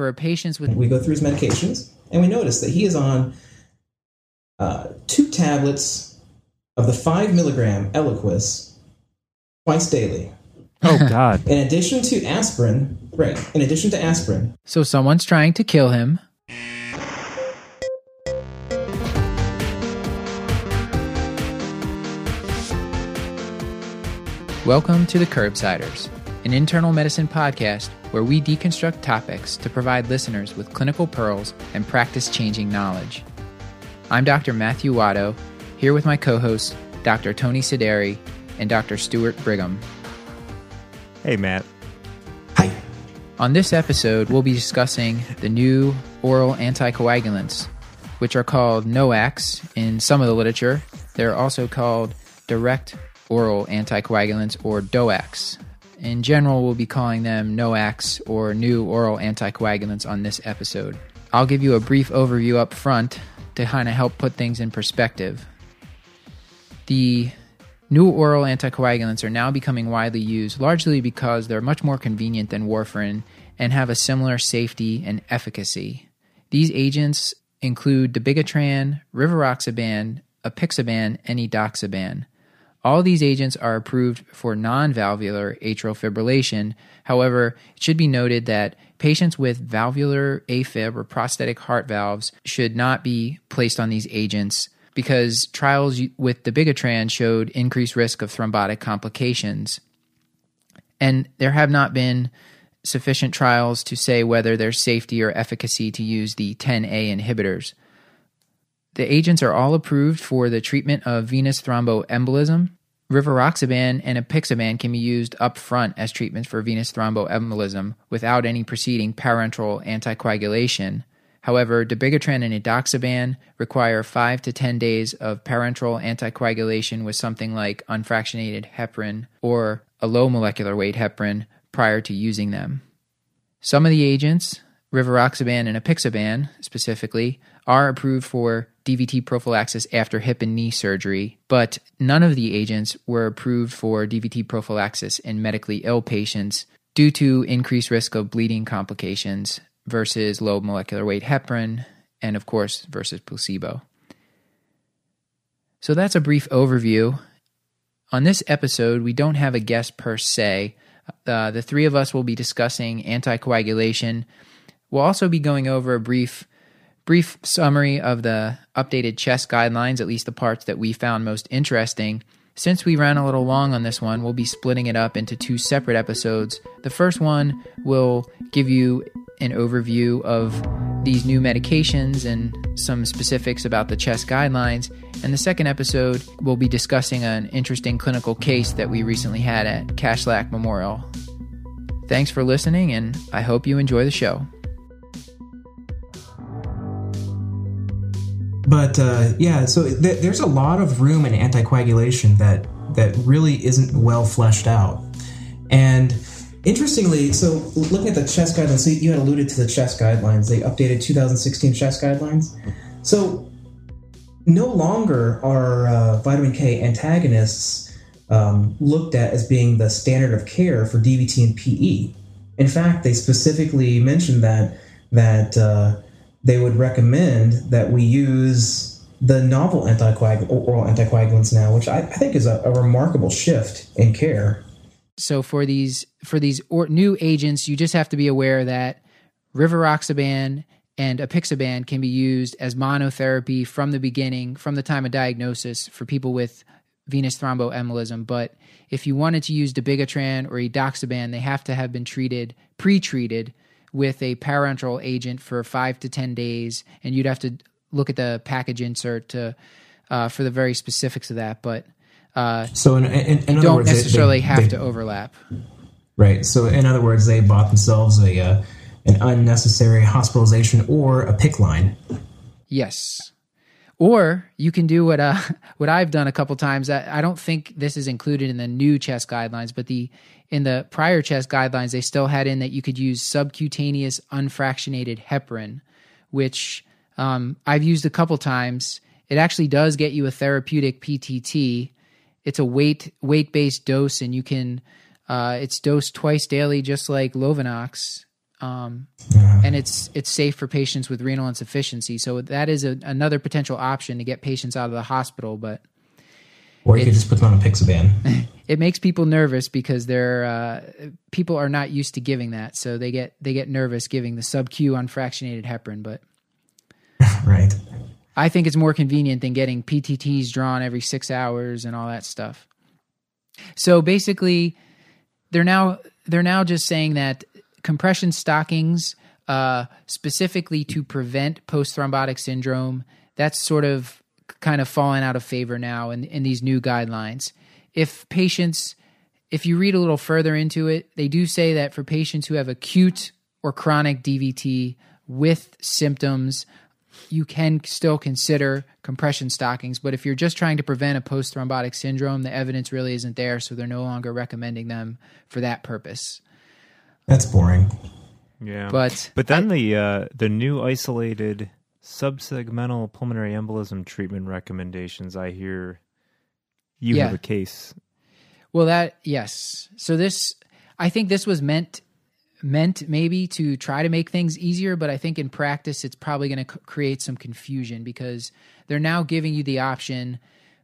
for patients with... We go through his medications, and we notice that he is on 2 tablets of the 5 milligram Eliquis twice daily. Oh, God. In addition to aspirin, right, in addition to aspirin. So someone's trying to kill him. Welcome to The Curbsiders, an internal medicine podcast where we deconstruct topics to provide listeners with clinical pearls and practice-changing knowledge. I'm Dr. Matthew Watto, here with my co-hosts, Dr. Tony Sidari and Dr. Stuart Brigham. Hey, Matt. Hi. On this episode, we'll be discussing the new oral anticoagulants, which are called NOACs in some of the literature. They're also called direct oral anticoagulants, or DOACs. In general, we'll be calling them NOACs or new oral anticoagulants on this episode. I'll give you a brief overview up front to kind of help put things in perspective. The new oral anticoagulants are now becoming widely used, largely because they're much more convenient than warfarin and have a similar safety and efficacy. These agents include dabigatran, rivaroxaban, apixaban, and edoxaban. All these agents are approved for non-valvular atrial fibrillation. However, it should be noted that patients with valvular AFib or prosthetic heart valves should not be placed on these agents because trials with dabigatran showed increased risk of thrombotic complications. And there have not been sufficient trials to say whether there's safety or efficacy to use the 10A inhibitors. The agents are all approved for the treatment of venous thromboembolism. Rivaroxaban and apixaban can be used up front as treatments for venous thromboembolism without any preceding parenteral anticoagulation. However, dabigatran and edoxaban require 5 to 10 days of parenteral anticoagulation with something like unfractionated heparin or a low molecular weight heparin prior to using them. Some of the agents, rivaroxaban and apixaban specifically, are approved for DVT prophylaxis after hip and knee surgery, but none of the agents were approved for DVT prophylaxis in medically ill patients due to increased risk of bleeding complications versus low molecular weight heparin, and of course, versus placebo. So that's a brief overview. On this episode, we don't have a guest per se. The three of us will be discussing anticoagulation. We'll also be going over a brief summary of the updated CHEST guidelines, at least the parts that we found most interesting. Since we ran a little long on this one, we'll be splitting it up into 2 separate episodes. The first one will give you an overview of these new medications and some specifics about the CHEST guidelines. And the second episode will be discussing an interesting clinical case that we recently had at Kashlak Memorial. Thanks for listening, and I hope you enjoy the show. But so there's a lot of room in anticoagulation that really isn't well fleshed out. And interestingly, so looking at the CHEST guidelines, so you had alluded to the CHEST guidelines. They updated 2016 CHEST guidelines. So no longer are vitamin K antagonists looked at as being the standard of care for DVT and PE. In fact, they specifically mentioned that they would recommend that we use the novel oral anticoagulants now, which I think is a remarkable shift in care. So for these new agents, you just have to be aware that rivaroxaban and apixaban can be used as monotherapy from the beginning, from the time of diagnosis for people with venous thromboembolism. But if you wanted to use dabigatran or edoxaban, they have to have been pre-treated with a parenteral agent for 5 to 10 days, and you'd have to look at the package insert for the very specifics of that. But so in you don't words, necessarily have to overlap. Right. So in other words, they bought themselves an unnecessary hospitalization or a PICC line. Yes. Or you can do what I've done a couple times. I don't think this is included in the new CHEST guidelines, but in the prior CHEST guidelines, they still had in that you could use subcutaneous unfractionated heparin, which I've used a couple times. It actually does get you a therapeutic PTT. It's a weight-based dose, and it's dosed twice daily, just like Lovenox. And it's safe for patients with renal insufficiency. So that is another potential option to get patients out of the hospital. But or you could just put them on apixaban. It makes people nervous because they're people are not used to giving that, so they get nervous giving the sub-Q unfractionated heparin. But right, I think it's more convenient than getting PTTs drawn every 6 hours and all that stuff. So basically, they're now just saying that compression stockings, specifically to prevent post-thrombotic syndrome, that's sort of kind of fallen out of favor now in these new guidelines. If you read a little further into it, they do say that for patients who have acute or chronic DVT with symptoms, you can still consider compression stockings. But if you're just trying to prevent a post-thrombotic syndrome, the evidence really isn't there, so they're no longer recommending them for that purpose. That's boring. Yeah. But then the new isolated subsegmental pulmonary embolism treatment recommendations, I hear you have a case. Well, yes. So this, I think this was meant maybe to try to make things easier, but I think in practice it's probably going to create some confusion, because they're now giving you the option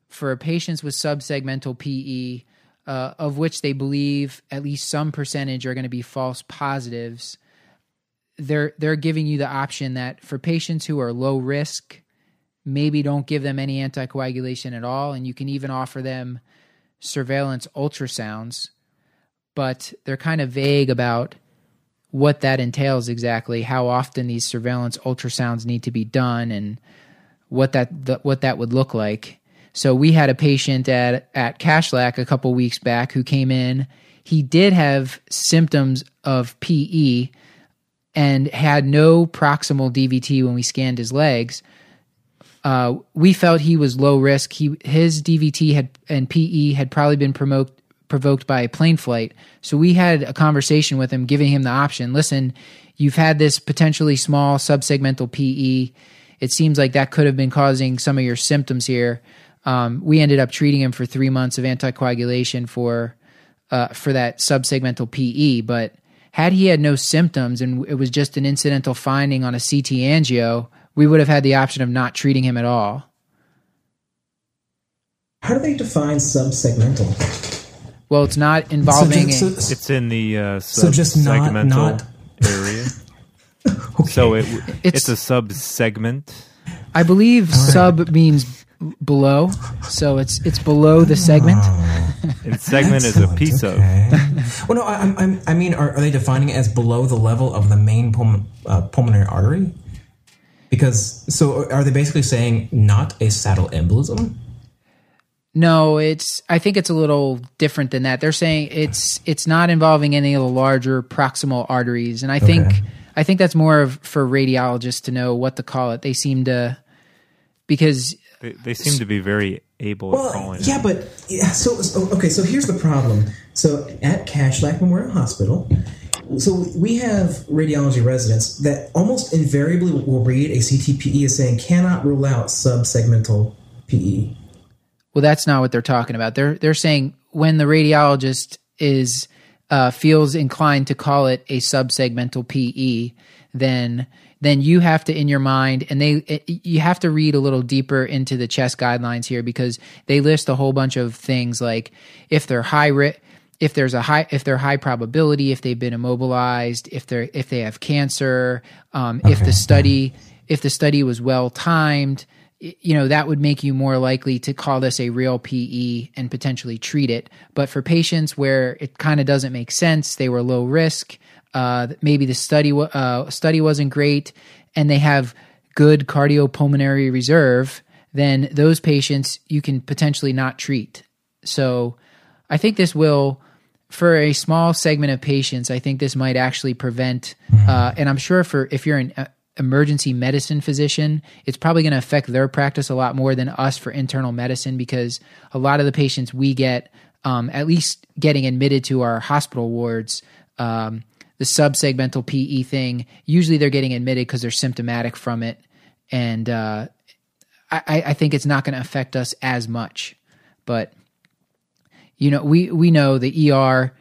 for patients with subsegmental PE, of which they believe at least some percentage are going to be false positives. They're giving you the option that for patients who are low risk, maybe don't give them any anticoagulation at all, and you can even offer them surveillance ultrasounds, but they're kind of vague about what that entails exactly, how often these surveillance ultrasounds need to be done, and what that would look like. So we had a patient at Kashlak a couple weeks back who came in. He did have symptoms of PE and had no proximal DVT when we scanned his legs. We felt he was low risk. His DVT and PE had probably been provoked by a plane flight. So we had a conversation with him, giving him the option. Listen, you've had this potentially small subsegmental PE. It seems like that could have been causing some of your symptoms here. We ended up treating him for 3 months of anticoagulation for that subsegmental PE. But had he had no symptoms and it was just an incidental finding on a CT angio, we would have had the option of not treating him at all. How do they define subsegmental? Well, it's not involving. So it's in the subsegmental area. Okay. So it's a subsegment. I believe sub means below, so it's below the segment. And segment is a piece of. Well, no, I mean, are they defining it as below the level of the main pulmonary artery? Because so are they basically saying not a saddle embolism? No, I think it's a little different than that. They're saying it's not involving any of the larger proximal arteries, and I think that's more for radiologists to know what to call it. They seem to, because they seem to be very able at calling it. Yeah, but so here's the problem. So at Kashlak Memorial Hospital, so we have radiology residents that almost invariably will read a CTPE as saying cannot rule out subsegmental PE. Well, that's not what they're talking about. They're saying when the radiologist is feels inclined to call it a subsegmental PE, then you have to, in your mind, and you have to read a little deeper into the CHEST guidelines here, because they list a whole bunch of things like if they're high risk, if they're high probability, if they've been immobilized, if they have cancer, if the study was well timed. You know, that would make you more likely to call this a real PE and potentially treat it. But for patients where it kind of doesn't make sense, they were low risk, maybe the study wasn't great, and they have good cardiopulmonary reserve, then those patients you can potentially not treat. So I think this will, for a small segment of patients, I think this might actually prevent, and I'm sure if you're an emergency medicine physician, it's probably going to affect their practice a lot more than us for internal medicine, because a lot of the patients we get, at least getting admitted to our hospital wards, the subsegmental PE thing, usually they're getting admitted because they're symptomatic from it. And I think it's not going to affect us as much. But, you know, we know the ER,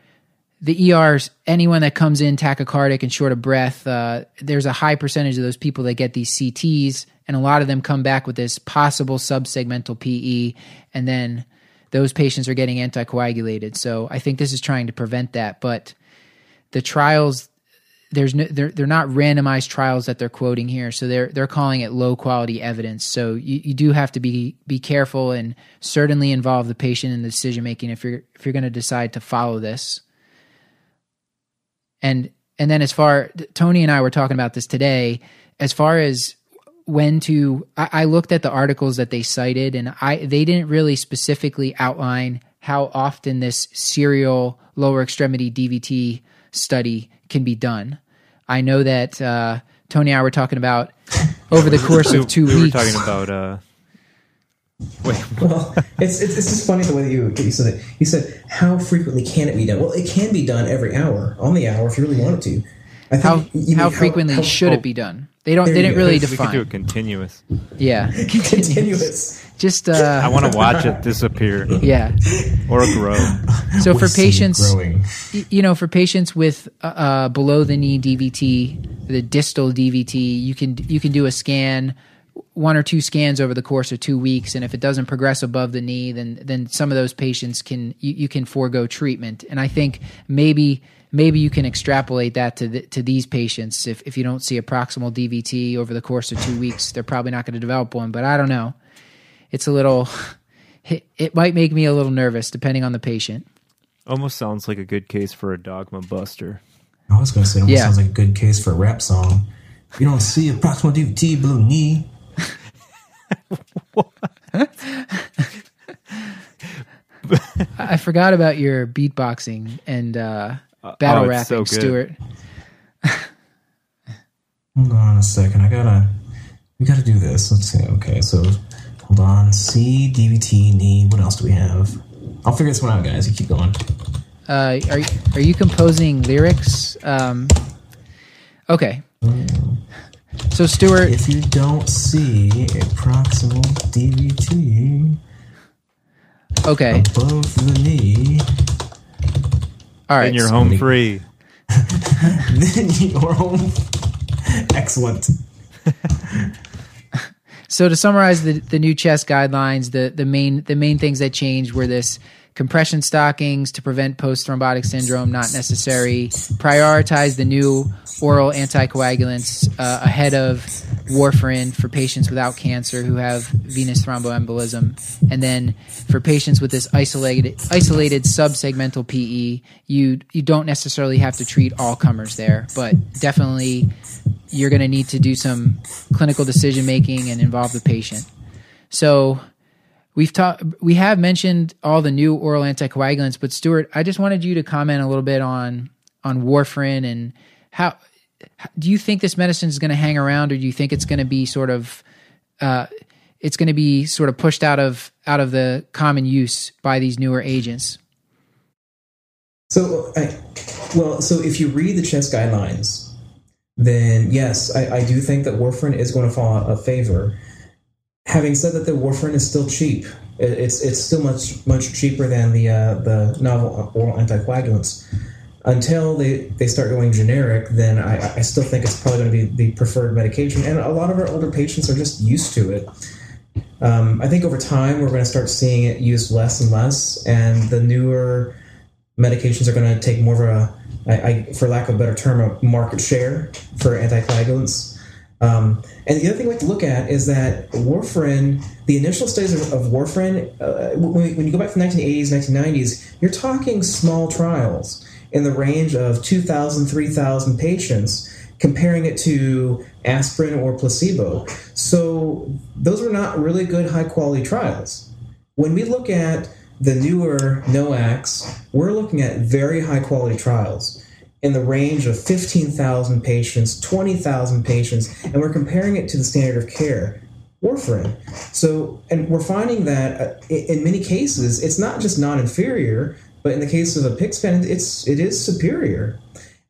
the ERs, anyone that comes in tachycardic and short of breath, there's a high percentage of those people that get these CTs, and a lot of them come back with this possible subsegmental PE, and then those patients are getting anticoagulated. So I think this is trying to prevent that. But the trials, they're not randomized trials that they're quoting here, so they're calling it low quality evidence. So you do have to be careful and certainly involve the patient in the decision making if you're going to decide to follow this. And then as far, Tony and I were talking about this today, as far as when to, I looked at the articles that they cited, and they didn't really specifically outline how often this serial lower extremity DVT study can be done. I know that Tony and I were talking about over the course of 2 weeks. We were talking about... Well, it's just funny the way that you said it. You said, how frequently can it be done? Well, it can be done every hour, on the hour, if you really wanted to. I think how frequently should it be done? They didn't really define. We could do it continuous. Yeah, continuous. Just I want to watch it disappear. Yeah, or grow. So for patients, for patients with below the knee DVT, the distal DVT, you can do a scan. One or two scans over the course of 2 weeks, and if it doesn't progress above the knee, then some of those patients you can forego treatment. And I think maybe you can extrapolate that to these patients. If you don't see a proximal DVT over the course of 2 weeks, they're probably not going to develop one. But I don't know. It's a little. It might make me a little nervous depending on the patient. Almost sounds like a good case for a dogma buster. I was going to say, almost sounds like a good case for a rap song. If you don't see a proximal DVT, below knee. I forgot about your beatboxing and battle rapping, so Stuart. Hold on a second. We gotta do this. Let's see. Okay, so hold on. C, DVT, knee. What else do we have? I'll figure this one out, guys. You keep going. Are you composing lyrics? Okay. So, Stuart, if you don't see a proximal DVT above the knee, all right, then you're home free. Then you're home. Excellent. So, to summarize the new CHEST guidelines, the main things that changed were this: compression stockings to prevent post-thrombotic syndrome, not necessary. Prioritize the new oral anticoagulants ahead of warfarin for patients without cancer who have venous thromboembolism. And then for patients with this isolated subsegmental PE, you don't necessarily have to treat all comers there, but definitely you're going to need to do some clinical decision-making and involve the patient. So... We have mentioned all the new oral anticoagulants, but Stuart, I just wanted you to comment a little bit on warfarin and how do you think this medicine is going to hang around, or do you think it's going to be sort of pushed out of the common use by these newer agents? So, so if you read the CHEST guidelines, then yes, I do think that warfarin is going to fall out of favor. Having said that, the warfarin is still cheap. It's still much cheaper than the novel oral anticoagulants. Until they start going generic, then I still think it's probably going to be the preferred medication. And a lot of our older patients are just used to it. I think over time we're going to start seeing it used less and less, and the newer medications are going to take more of a, for lack of a better term, a market share for anticoagulants. And the other thing we have to look at is that warfarin, the initial studies of warfarin, when you go back to the 1980s, 1990s, you're talking small trials in the range of 2,000, 3,000 patients, comparing it to aspirin or placebo. So those were not really good, high-quality trials. When we look at the newer NOACs, we're looking at very high-quality trials in the range of 15,000 patients, 20,000 patients, and we're comparing it to the standard of care, warfarin. So, and we're finding that in many cases, it's not just non-inferior, but in the case of apixaban, it is superior.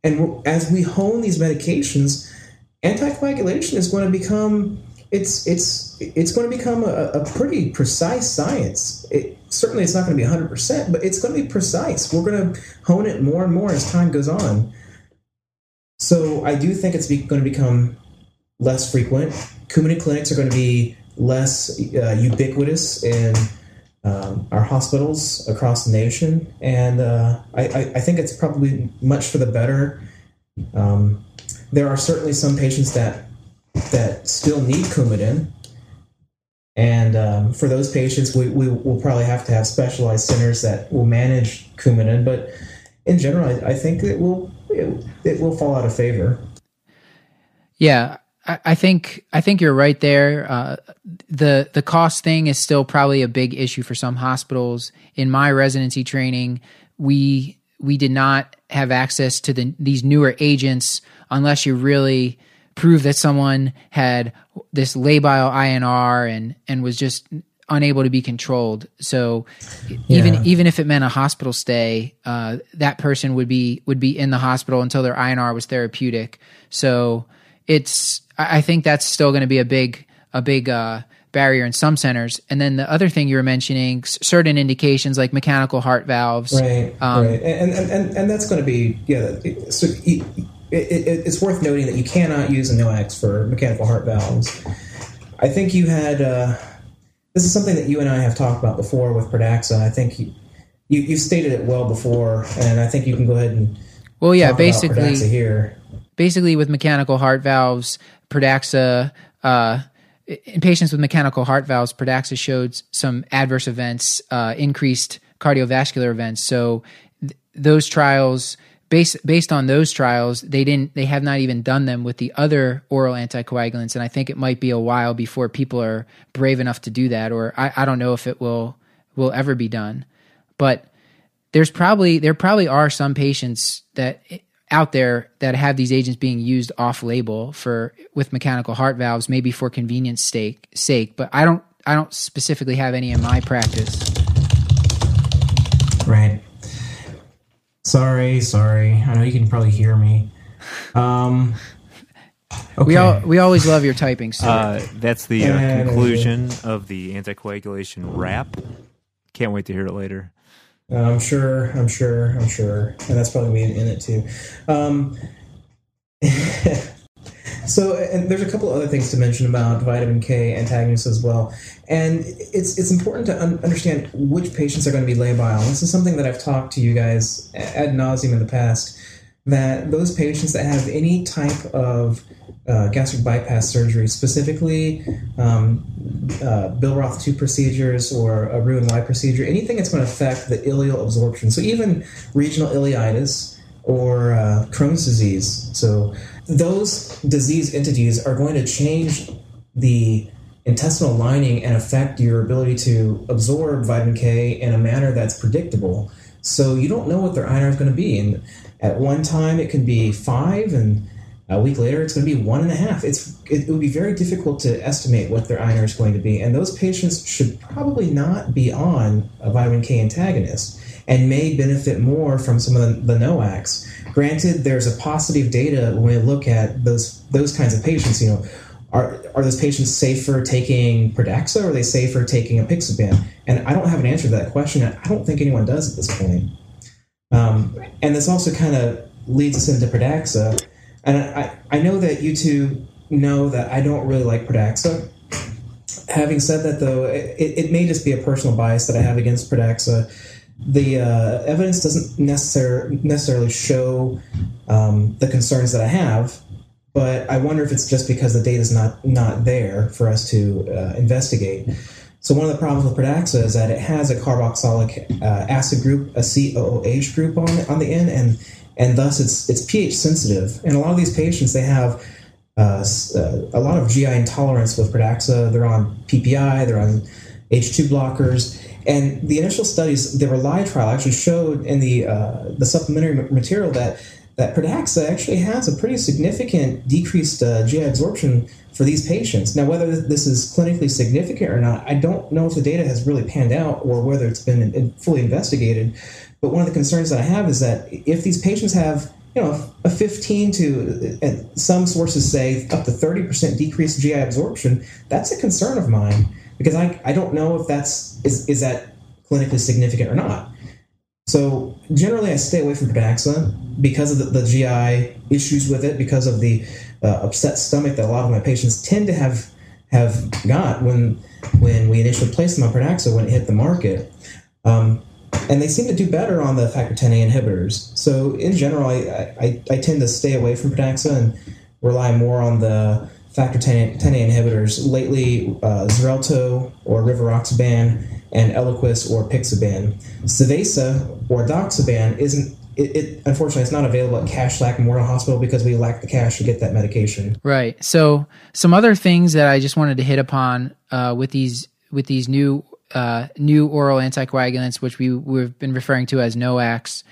And as we hone these medications, anticoagulation is going to become, it's going to become a pretty precise science. Certainly it's not going to be 100%, but it's going to be precise. We're going to hone it more and more as time goes on. So I do think it's going to become less frequent. Coumadin clinics are going to be less ubiquitous in our hospitals across the nation, and I think it's probably much for the better. There are certainly some patients that still need Coumadin, and for those patients, we will probably have to have specialized centers that will manage Coumadin. But in general, I think it will fall out of favor. Yeah. I think you're right there. The cost thing is still probably a big issue for some hospitals. In my residency training, we did not have access to these newer agents unless you really prove that someone had this labile INR and was just unable to be controlled. So even if it meant a hospital stay, that person would be in the hospital until their INR was therapeutic. So I think that's still going to be a big barrier in some centers. And then the other thing you were mentioning, certain indications like mechanical heart valves, right. And that's going to be So it's worth noting that you cannot use a NOACs for mechanical heart valves. I think you had this is something that you and I have talked about before with Pradaxa. I think you've stated it well before, and I think you can go ahead and talk basically about Pradaxa here. Basically, with mechanical heart valves, Pradaxa, in patients with mechanical heart valves, Pradaxa showed some adverse events, increased cardiovascular events. So those trials, based on those trials, they have not even done them with the other oral anticoagulants. And I think it might be a while before people are brave enough to do that, or I don't know if it will ever be done. But there probably are some patients that out there that have these agents being used off-label with mechanical heart valves, maybe for convenience sake, but I don't specifically have any in my practice. Right. Sorry. I know you can probably hear me. Okay. We always love your typing, Stuart. That's the conclusion of the anticoagulation wrap. Can't wait to hear it later. I'm sure. And that's probably me in it too. So, and there's a couple other things to mention about vitamin K antagonists as well. And it's important to understand which patients are going to be labile. This is something that I've talked to you guys ad nauseum in the past, that those patients that have any type of gastric bypass surgery, specifically Bill-Roth 2 procedures or a Roux-en-Y procedure, anything that's going to affect the ileal absorption. So even regional ileitis or Crohn's disease. So those disease entities are going to change the intestinal lining and affect your ability to absorb vitamin K in a manner that's predictable. So you don't know what their INR is going to be. And at one time it can be 5, and a week later, it's going to be 1.5. It would be very difficult to estimate what their INR is going to be, and those patients should probably not be on a vitamin K antagonist and may benefit more from some of the NOACs. Granted, there's a paucity of data when we look at those kinds of patients. You know, are those patients safer taking Pradaxa, or are they safer taking apixaban? And I don't have an answer to that question. I don't think anyone does at this point. And this also kind of leads us into Pradaxa. And I know that you two know that I don't really like Pradaxa. Having said that, though, it may just be a personal bias that I have against Pradaxa. The evidence doesn't necessarily show the concerns that I have, but I wonder if it's just because the data is not there for us to investigate. So one of the problems with Pradaxa is that it has a carboxylic acid group, a COOH group on the end, and thus it's pH sensitive. And a lot of these patients, they have a lot of GI intolerance with Pradaxa. They're on PPI, they're on H2 blockers. And the initial studies, the RE-LY trial actually showed in the supplementary material that Pradaxa actually has a pretty significant decreased GI absorption for these patients. Now, whether this is clinically significant or not, I don't know if the data has really panned out or whether it's been fully investigated. But one of the concerns that I have is that if these patients have you know, a 15 to, and some sources say up to 30% decreased GI absorption, that's a concern of mine because I don't know if that's, is that clinically significant or not. So generally I stay away from Pradaxa because of the GI issues with it, because of the upset stomach that a lot of my patients tend to have got when we initially placed them on Pradaxa when it hit the market. And they seem to do better on the factor Xa inhibitors. So in general, I tend to stay away from Pradaxa and rely more on the factor Xa inhibitors. Lately, Xarelto or rivaroxaban and Eliquis or apixaban. Savaysa or edoxaban isn't. It unfortunately it's not available at Kashlak Memorial Hospital because we lack the cash to get that medication. Right. So some other things that I just wanted to hit upon with these new oral anticoagulants, which we've been referring to as NOACs.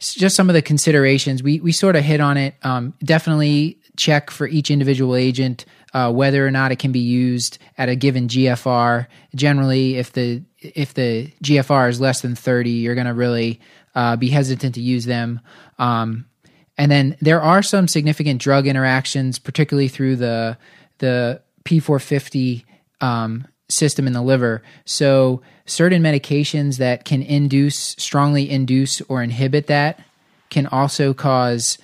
Just some of the considerations we sort of hit on it. Definitely check for each individual agent whether or not it can be used at a given GFR. Generally, if the GFR is less than 30, you're going to really be hesitant to use them. And then there are some significant drug interactions, particularly through the P450 system in the liver. So certain medications that can strongly induce or inhibit that can also cause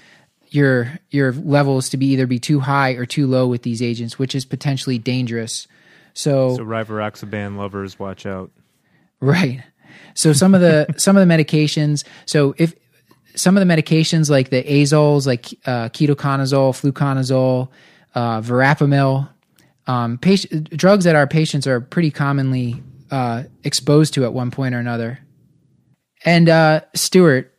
your levels to either be too high or too low with these agents, which is potentially dangerous. So rivaroxaban lovers, watch out. Right. So some of the medications, so if some of the medications like the azoles, like ketoconazole, fluconazole, verapamil, drugs that our patients are pretty commonly exposed to at one point or another. And Stuart,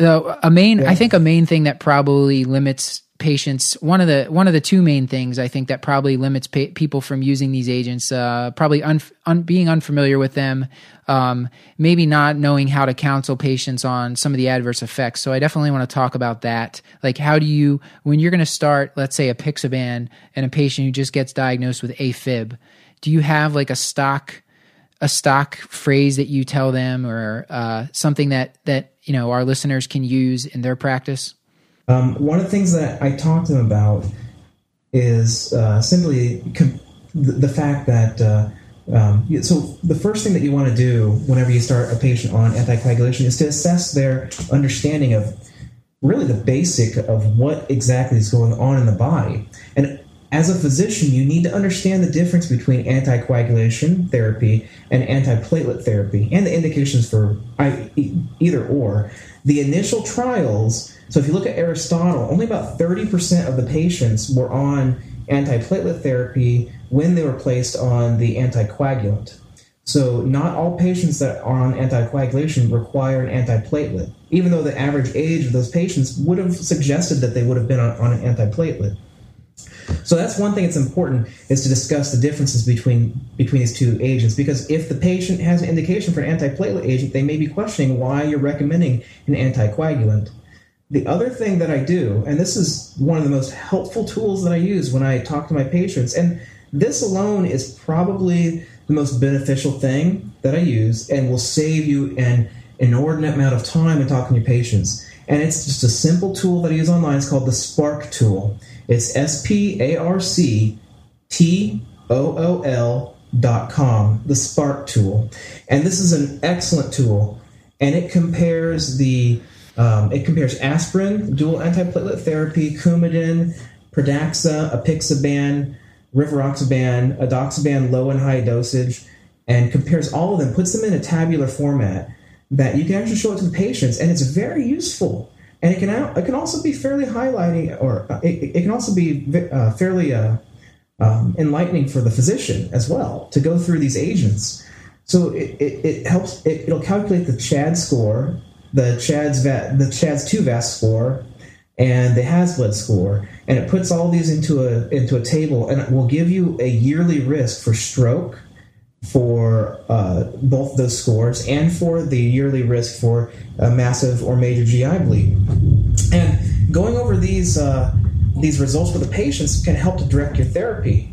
I think a main thing that probably limits patients, one of the two main things I think that probably limits people from using these agents, probably being unfamiliar with them, maybe not knowing how to counsel patients on some of the adverse effects. So I definitely want to talk about that. Like, how do you, when you're going to start, let's say, apixaban and a patient who just gets diagnosed with AFib, do you have like a stock phrase that you tell them, or something that you know our listeners can use in their practice? One of the things that I talk to them about is simply the fact that so the first thing that you want to do whenever you start a patient on anticoagulation is to assess their understanding of really the basic of what exactly is going on in the body. And as a physician, you need to understand the difference between anticoagulation therapy and antiplatelet therapy and the indications for either or. The initial trials, so if you look at Aristotle, only about 30% of the patients were on antiplatelet therapy when they were placed on the anticoagulant. So not all patients that are on anticoagulation require an antiplatelet, even though the average age of those patients would have suggested that they would have been on an antiplatelet. So that's one thing that's important, is to discuss the differences between these two agents, because if the patient has an indication for an antiplatelet agent, they may be questioning why you're recommending an anticoagulant. The other thing that I do, and this is one of the most helpful tools that I use when I talk to my patients, and this alone is probably the most beneficial thing that I use and will save you an inordinate amount of time in talking to your patients. And it's just a simple tool that I use online. It's called the SPARC tool. It's SPARCTOOL.com, the SPARC tool. And this is an excellent tool. And it compares aspirin, dual antiplatelet therapy, Coumadin, Pradaxa, apixaban, rivaroxaban, edoxaban, low and high dosage, and compares all of them, puts them in a tabular format that you can actually show it to the patients, and it's very useful. And it can also be fairly highlighting, or it can also be fairly enlightening for the physician as well to go through these agents. So it helps. It'll calculate the CHAD score, the CHAD's 2 VAS score, and the HAS-BLED score, and it puts all these into a table, and it will give you a yearly risk for stroke, for both those scores, and for the yearly risk for a massive or major GI bleed. And going over these results for the patients can help to direct your therapy.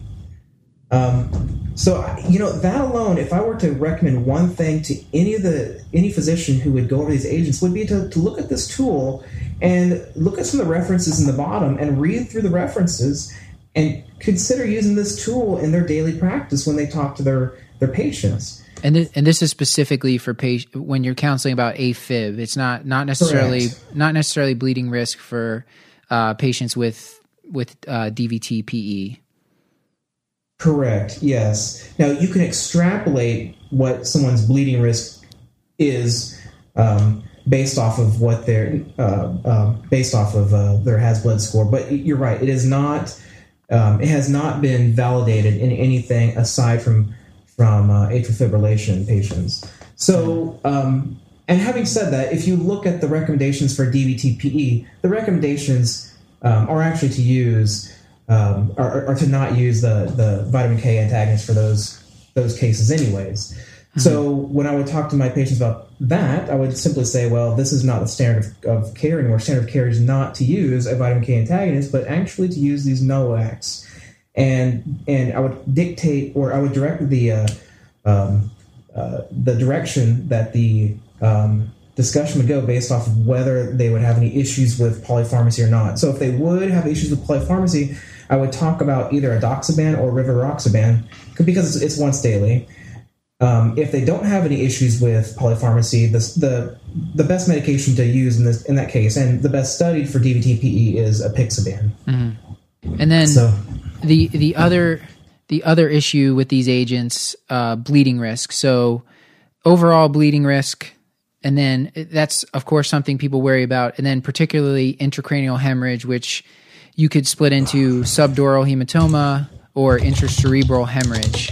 So, you know, that alone, if I were to recommend one thing to any physician who would go over these agents, would be to look at this tool and look at some of the references in the bottom and read through the references and consider using this tool in their daily practice when they talk to their patients. And this is specifically for when you're counseling about AFib. It's not necessarily bleeding risk for patients with DVT PE. Correct. Yes. Now you can extrapolate what someone's bleeding risk is based off of what their HAS-BLED score. But you're right. It is not. It has not been validated in anything aside from atrial fibrillation patients. So, and having said that, if you look at the recommendations for DVT-PE, the recommendations are actually to use are to not use the vitamin K antagonist for those cases anyways. Mm-hmm. So when I would talk to my patients about that, I would simply say, well, this is not the standard of care anymore. Standard of care is not to use a vitamin K antagonist, but actually to use these NOACs. And I would dictate, or I would direct the direction that the discussion would go based off of whether they would have any issues with polypharmacy or not. So if they would have issues with polypharmacy, I would talk about either edoxaban or rivaroxaban because it's once daily. If they don't have any issues with polypharmacy, the best medication to use in that case, and the best studied for DVT-PE, is apixaban. Mm-hmm. And then the other issue with these agents, bleeding risk. So overall bleeding risk, and then that's of course something people worry about. And then particularly intracranial hemorrhage, which you could split into subdural hematoma or intracerebral hemorrhage.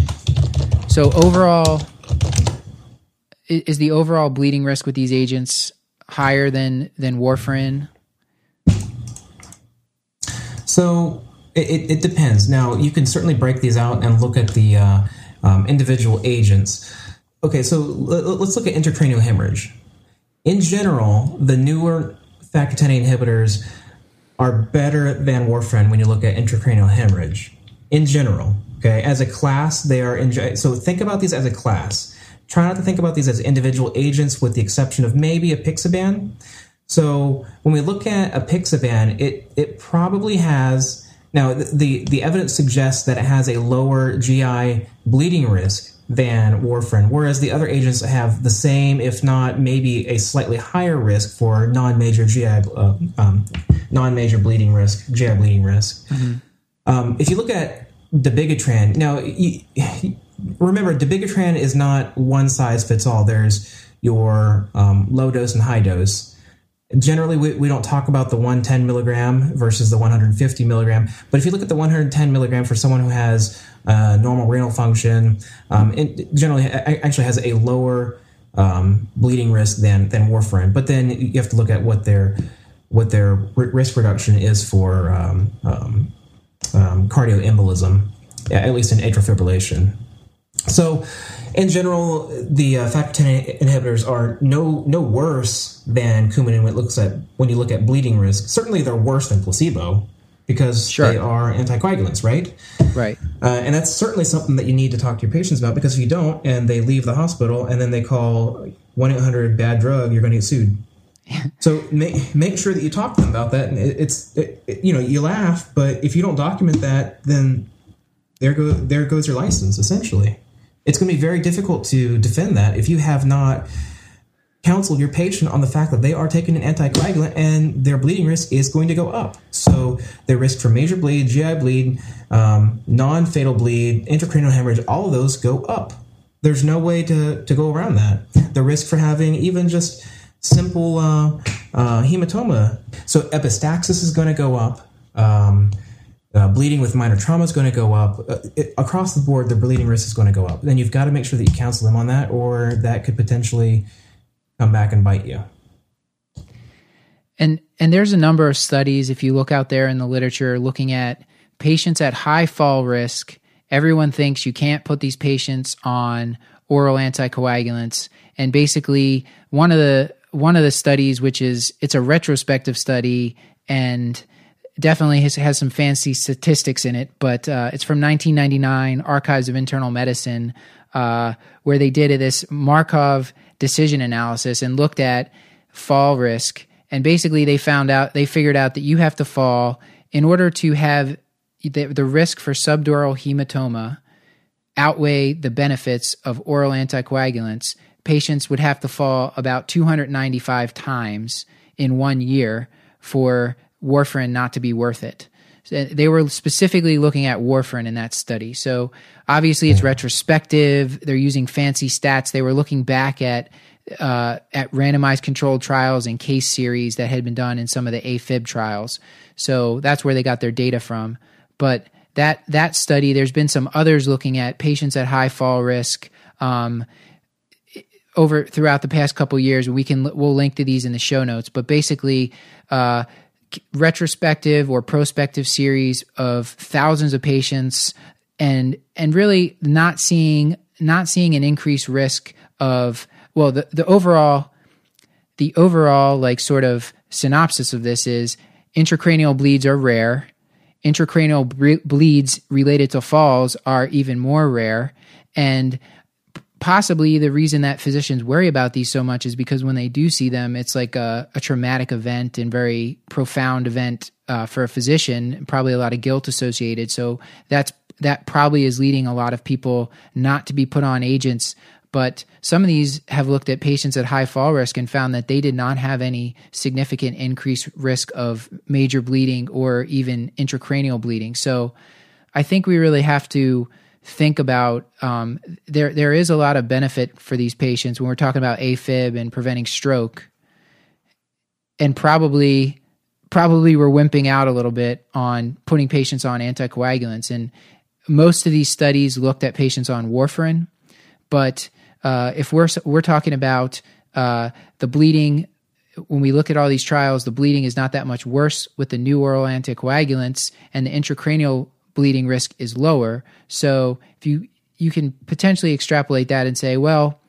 So overall, is the overall bleeding risk with these agents higher than warfarin? So It depends. Now, you can certainly break these out and look at the individual agents. Okay, so let's look at intracranial hemorrhage. In general, the newer factor Xa inhibitors are better than warfarin when you look at intracranial hemorrhage. In general, okay, as a class, they are so think about these as a class. Try not to think about these as individual agents, with the exception of maybe apixaban. So when we look at apixaban, it probably has. Now, the evidence suggests that it has a lower GI bleeding risk than warfarin, whereas the other agents have the same, if not maybe a slightly higher risk for non-major bleeding risk, GI bleeding risk. Mm-hmm. If you look at dabigatran, now remember, dabigatran is not one size fits all. There's your low dose and high dose. Generally, we don't talk about the 110 milligram versus the 150 milligram. But if you look at the 110 milligram for someone who has normal renal function, it generally actually has a lower bleeding risk than warfarin. But then you have to look at what their risk reduction is for cardioembolism, at least in atrial fibrillation. So, in general, the factor Xa inhibitors are no worse than Coumadin when you look at bleeding risk. Certainly, they're worse than placebo because they are anticoagulants, right? Right. And that's certainly something that you need to talk to your patients about, because if you don't and they leave the hospital and then they call 1-800-BAD-DRUG, you're going to get sued. So make sure that you talk to them about that. And it's you know, you laugh, but if you don't document that, then there goes your license, essentially. It's going to be very difficult to defend that if you have not counseled your patient on the fact that they are taking an anticoagulant and their bleeding risk is going to go up. So their risk for major bleed, GI bleed, non-fatal bleed, intracranial hemorrhage, all of those go up. There's no way to go around that. The risk for having even just simple hematoma. So epistaxis is going to go up. Bleeding with minor trauma is going to go up. Across the board, the bleeding risk is going to go up. Then you've got to make sure that you counsel them on that, or that could potentially come back and bite you. And there's a number of studies, if you look out there in the literature, looking at patients at high fall risk. Everyone thinks you can't put these patients on oral anticoagulants. And basically, one of the studies, which is, it's a retrospective study, and Definitely has some fancy statistics in it, but it's from 1999, Archives of Internal Medicine, where they did this Markov decision analysis and looked at fall risk. And basically they figured out that you have to fall in order to have the risk for subdural hematoma outweigh the benefits of oral anticoagulants. Patients would have to fall about 295 times in 1 year for warfarin not to be worth it. So they were specifically looking at warfarin in that study. So obviously it's retrospective. They're using fancy stats. They were looking back at randomized controlled trials and case series that had been done in some of the AFib trials. So that's where they got their data from. But that study, there's been some others looking at patients at high fall risk throughout the past couple of years. We'll link to these in the show notes. But basically, retrospective or prospective series of thousands of patients, and really not seeing an increased risk of the overall like sort of synopsis of this is intracranial bleeds are rare. Intracranial bleeds related to falls are even more rare, and possibly the reason that physicians worry about these so much is because when they do see them, it's like a traumatic event and very profound event for a physician, probably a lot of guilt associated. So that probably is leading a lot of people not to be put on agents. But some of these have looked at patients at high fall risk and found that they did not have any significant increased risk of major bleeding or even intracranial bleeding. So I think we really have to think about there is a lot of benefit for these patients when we're talking about AFib and preventing stroke, and probably we're wimping out a little bit on putting patients on anticoagulants. And most of these studies looked at patients on warfarin, but if we're talking about the bleeding, when we look at all these trials, the bleeding is not that much worse with the new oral anticoagulants, and the intracranial bleeding risk is lower. So if you can potentially extrapolate that and say, well,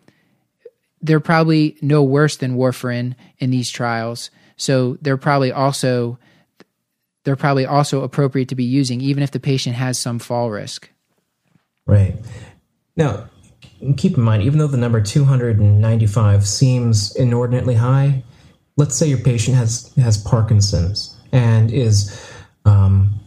they're probably no worse than warfarin in these trials, so they're probably also appropriate to be using, even if the patient has some fall risk. Right. Now, keep in mind, even though the number 295 seems inordinately high, let's say your patient has Parkinson's and is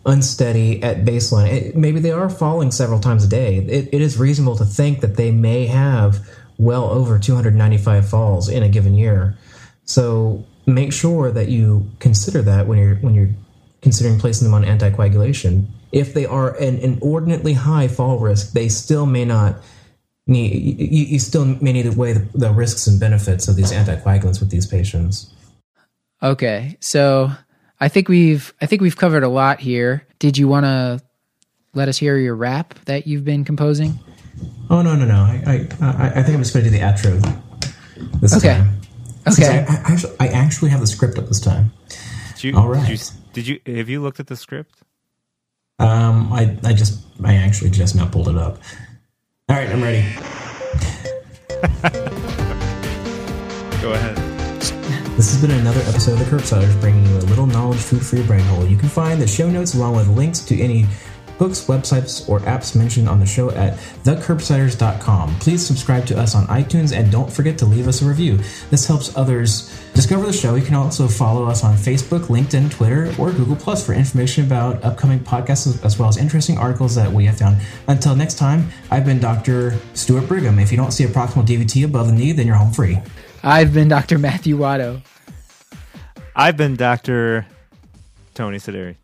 unsteady at baseline. Maybe they are falling several times a day. It is reasonable to think that they may have well over 295 falls in a given year. So make sure that you consider that when you're considering placing them on anticoagulation. If they are an inordinately high fall risk, they still may not need. You still may need to weigh the risks and benefits of these anticoagulants with these patients. Okay, so I think we've covered a lot here. Did you want to let us hear your rap that you've been composing? Oh, no. I think I'm just going to do the outro this time. Okay. I actually have the script up this time. All right. Have you looked at the script? I actually just now pulled it up. All right, I'm ready. Go ahead. This has been another episode of The Curbsiders, bringing you a little knowledge food for your brain hole. You can find the show notes along with links to any books, websites, or apps mentioned on the show at thecurbsiders.com. Please subscribe to us on iTunes and don't forget to leave us a review. This helps others discover the show. You can also follow us on Facebook, LinkedIn, Twitter, or Google Plus for information about upcoming podcasts as well as interesting articles that we have found. Until next time, I've been Dr. Stuart Brigham. If you don't see a proximal DVT above the knee, then you're home free. I've been Dr. Matthew Watto. I've been Dr. Tony Sidari.